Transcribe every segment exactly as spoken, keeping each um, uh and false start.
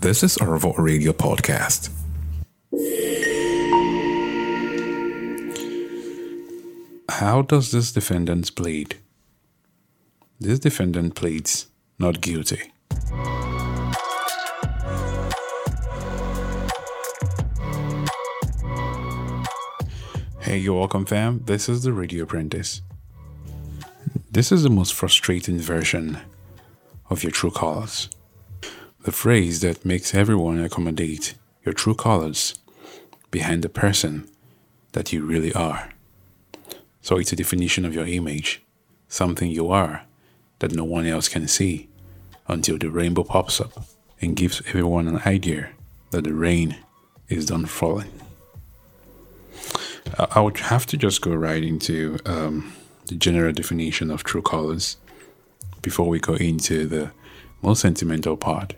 This is Irvo Radio Podcast. How does this defendant plead? This defendant pleads not guilty. Hey, you're welcome, fam. This is the Radio Apprentice. This is the most frustrating version of your true colors. The phrase that makes everyone accommodate your true colors behind the person that you really are. So it's a definition of your image, something you are that no one else can see until the rainbow pops up and gives everyone an idea that the rain is done falling. I would have to just go right into um, the general definition of true colors before we go into the most sentimental part.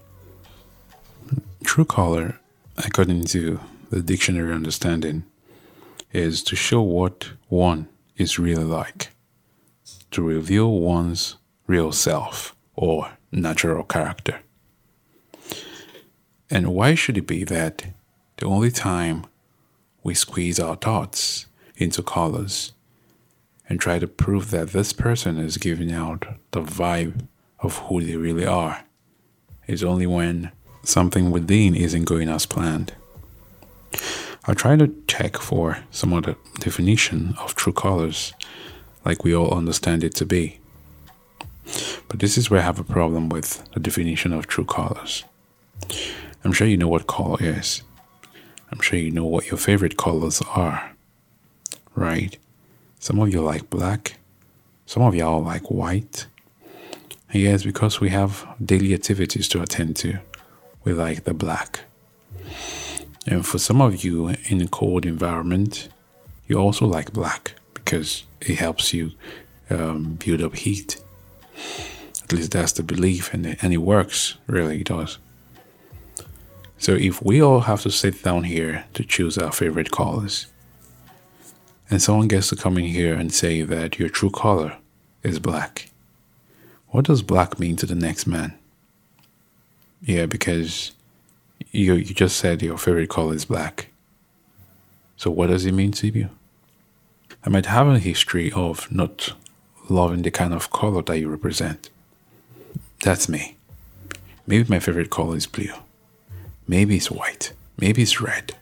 True color, according to the dictionary understanding, is to show what one is really like, to reveal one's real self or natural character. And why should it be that the only time we squeeze our thoughts into colors and try to prove that this person is giving out the vibe of who they really are is only when something within isn't going as planned? I try to check for some other definition of true colors like we all understand it to be. But this is where I have a problem with the definition of true colors. I'm sure you know what color is. I'm sure you know what your favorite colors are, right? Some of you like black, some of y'all like white. And yes, because we have daily activities to attend to, we like the black. And for some of you in a cold environment, you also like black because it helps you um, build up heat. At least that's the belief, and it, and it works, really, it does. So if we all have to sit down here to choose our favorite colors, and someone gets to come in here and say that your true color is black, what does black mean to the next man? Yeah, because you you just said your favorite color is black. So what does it mean to you? I might have a history of not loving the kind of color that you represent. That's me. Maybe my favorite color is blue. Maybe it's white, maybe it's red,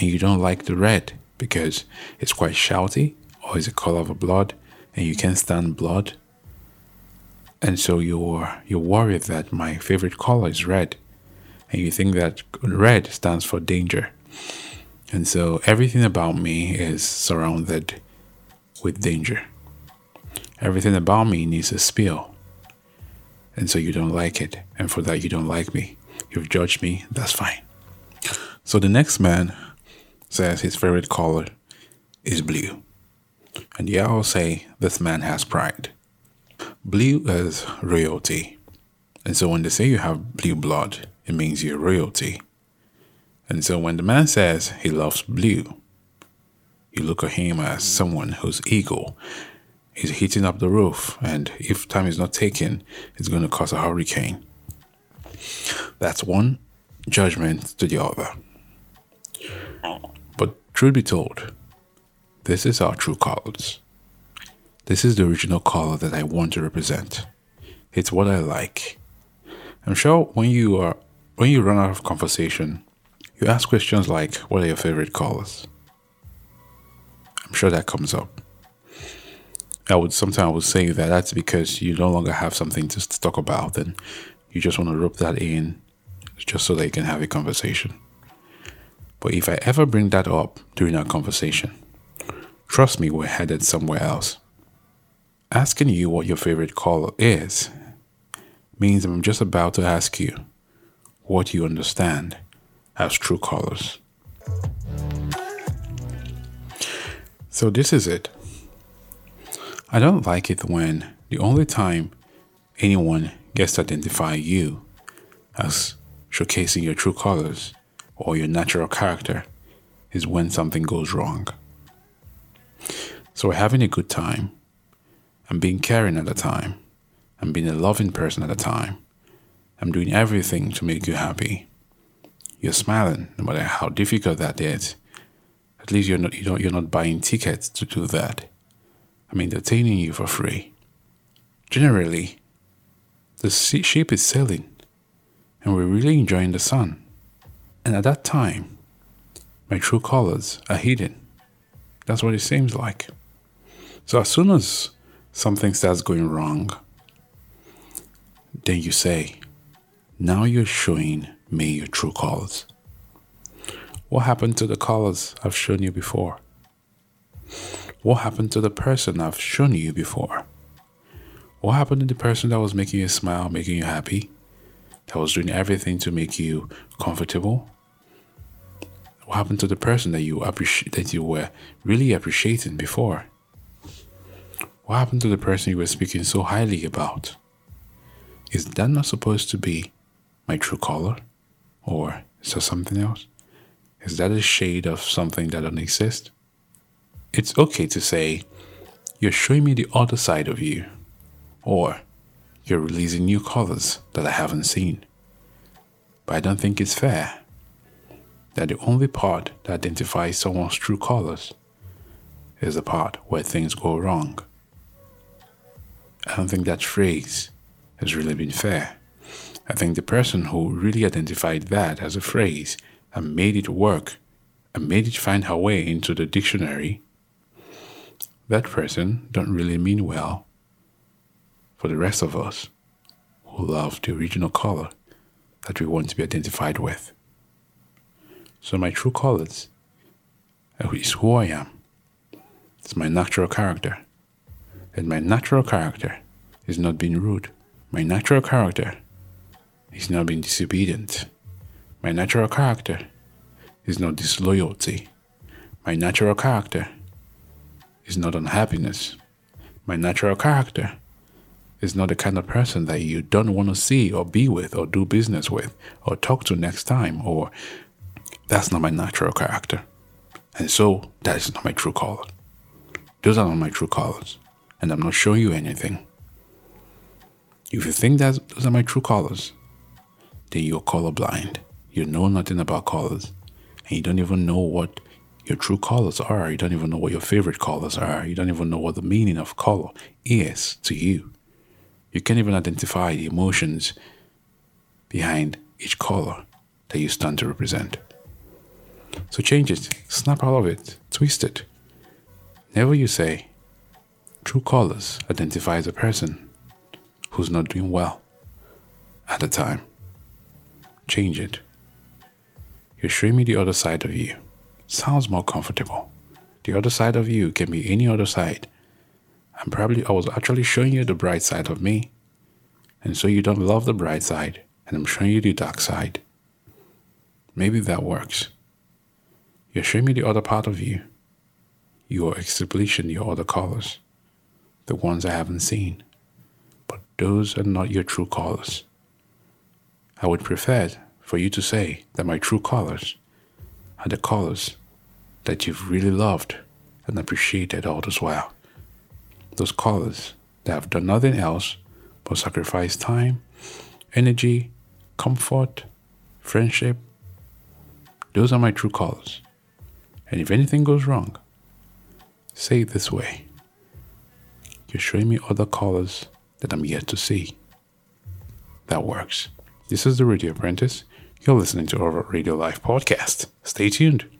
and you don't like the red because it's quite shouty or it's a color of blood and you can't stand blood. And so you're, you're worried that my favorite color is red, and you think that red stands for danger. And so everything about me is surrounded with danger. Everything about me needs a spill. And so you don't like it, and for that you don't like me. You've judged me, that's fine. So the next man says his favorite color is blue. And yeah, I'll say this man has pride. Blue is royalty. And so when they say you have blue blood, it means you're royalty. And so when the man says he loves blue, you look at him as someone whose ego is heating up the roof, and if time is not taken, it's going to cause a hurricane. That's one judgment to the other. But truth be told, this is our true colors. This is the original color that I want to represent. It's what I like. I'm sure when you are when you run out of conversation, you ask questions like, what are your favorite colors? I'm sure that comes up. I would sometimes I would say that that's because you no longer have something to talk about, and you just want to rub that in just so that you can have a conversation. But if I ever bring that up during our conversation, trust me, we're headed somewhere else. Asking you what your favorite color is means I'm just about to ask you what you understand as true colors. So this is it. I don't like it when the only time anyone gets to identify you as showcasing your true colors or your natural character is when something goes wrong. So we're having a good time. I'm being caring at the time. I'm being a loving person at the time. I'm doing everything to make you happy. you're smiling, no matter how difficult that is. At least you're not you don't you're not buying tickets to do that. I'm entertaining you for free. Generally, the ship is sailing, and we're really enjoying the sun. And at that time, my true colors are hidden. That's what it seems like. So as soon as something starts going wrong, then you say, now you're showing me your true colors. What happened to the colors I've shown you before? What happened to the person I've shown you before? What happened to the person that was making you smile, making you happy, that was doing everything to make you comfortable? What happened to the person that you appreciate, that you were really appreciating before? What happened to the person you were speaking so highly about? Is that not supposed to be my true color? Or is that something else? Is that a shade of something that doesn't exist? It's okay to say, you're showing me the other side of you. Or, you're releasing new colors that I haven't seen. But I don't think it's fair that the only part that identifies someone's true colors is the part where things go wrong. I don't think that phrase has really been fair. I think the person who really identified that as a phrase and made it work and made it find her way into the dictionary, that person don't really mean well for the rest of us who love the original color that we want to be identified with. So my true colors is who I am. It's my natural character. And my natural character is not being rude. My natural character is not being disobedient. My natural character is not disloyalty. My natural character is not unhappiness. My natural character is not the kind of person that you don't want to see or be with or do business with or talk to next time, or that's not my natural character. And so that is not my true color. Those are not my true colors, and I'm not showing you anything. If you think that those are my true colors, then you're colorblind. You know nothing about colors, and you don't even know what your true colors are. You don't even know what your favorite colors are. You don't even know what the meaning of color is to you. You can't even identify the emotions behind each color that you stand to represent. So change it, snap out of it, twist it. Never you say, true colors identifies a person who's not doing well at the time. Change it. You're showing me the other side of you. Sounds more comfortable. The other side of you can be any other side. And probably I was actually showing you the bright side of me. And so you don't love the bright side, and I'm showing you the dark side. Maybe that works. You're showing me the other part of you. Your exhibition, your other colors. The ones I haven't seen. But those are not your true colors. I would prefer for you to say that my true colors are the colors that you've really loved and appreciated all this while. Those colors that have done nothing else but sacrifice time, energy, comfort, friendship. Those are my true colors. And if anything goes wrong, say it this way. You're showing me other colors that I'm yet to see. That works. This is the Radio Apprentice. You're listening to our Radio Live Podcast. Stay tuned.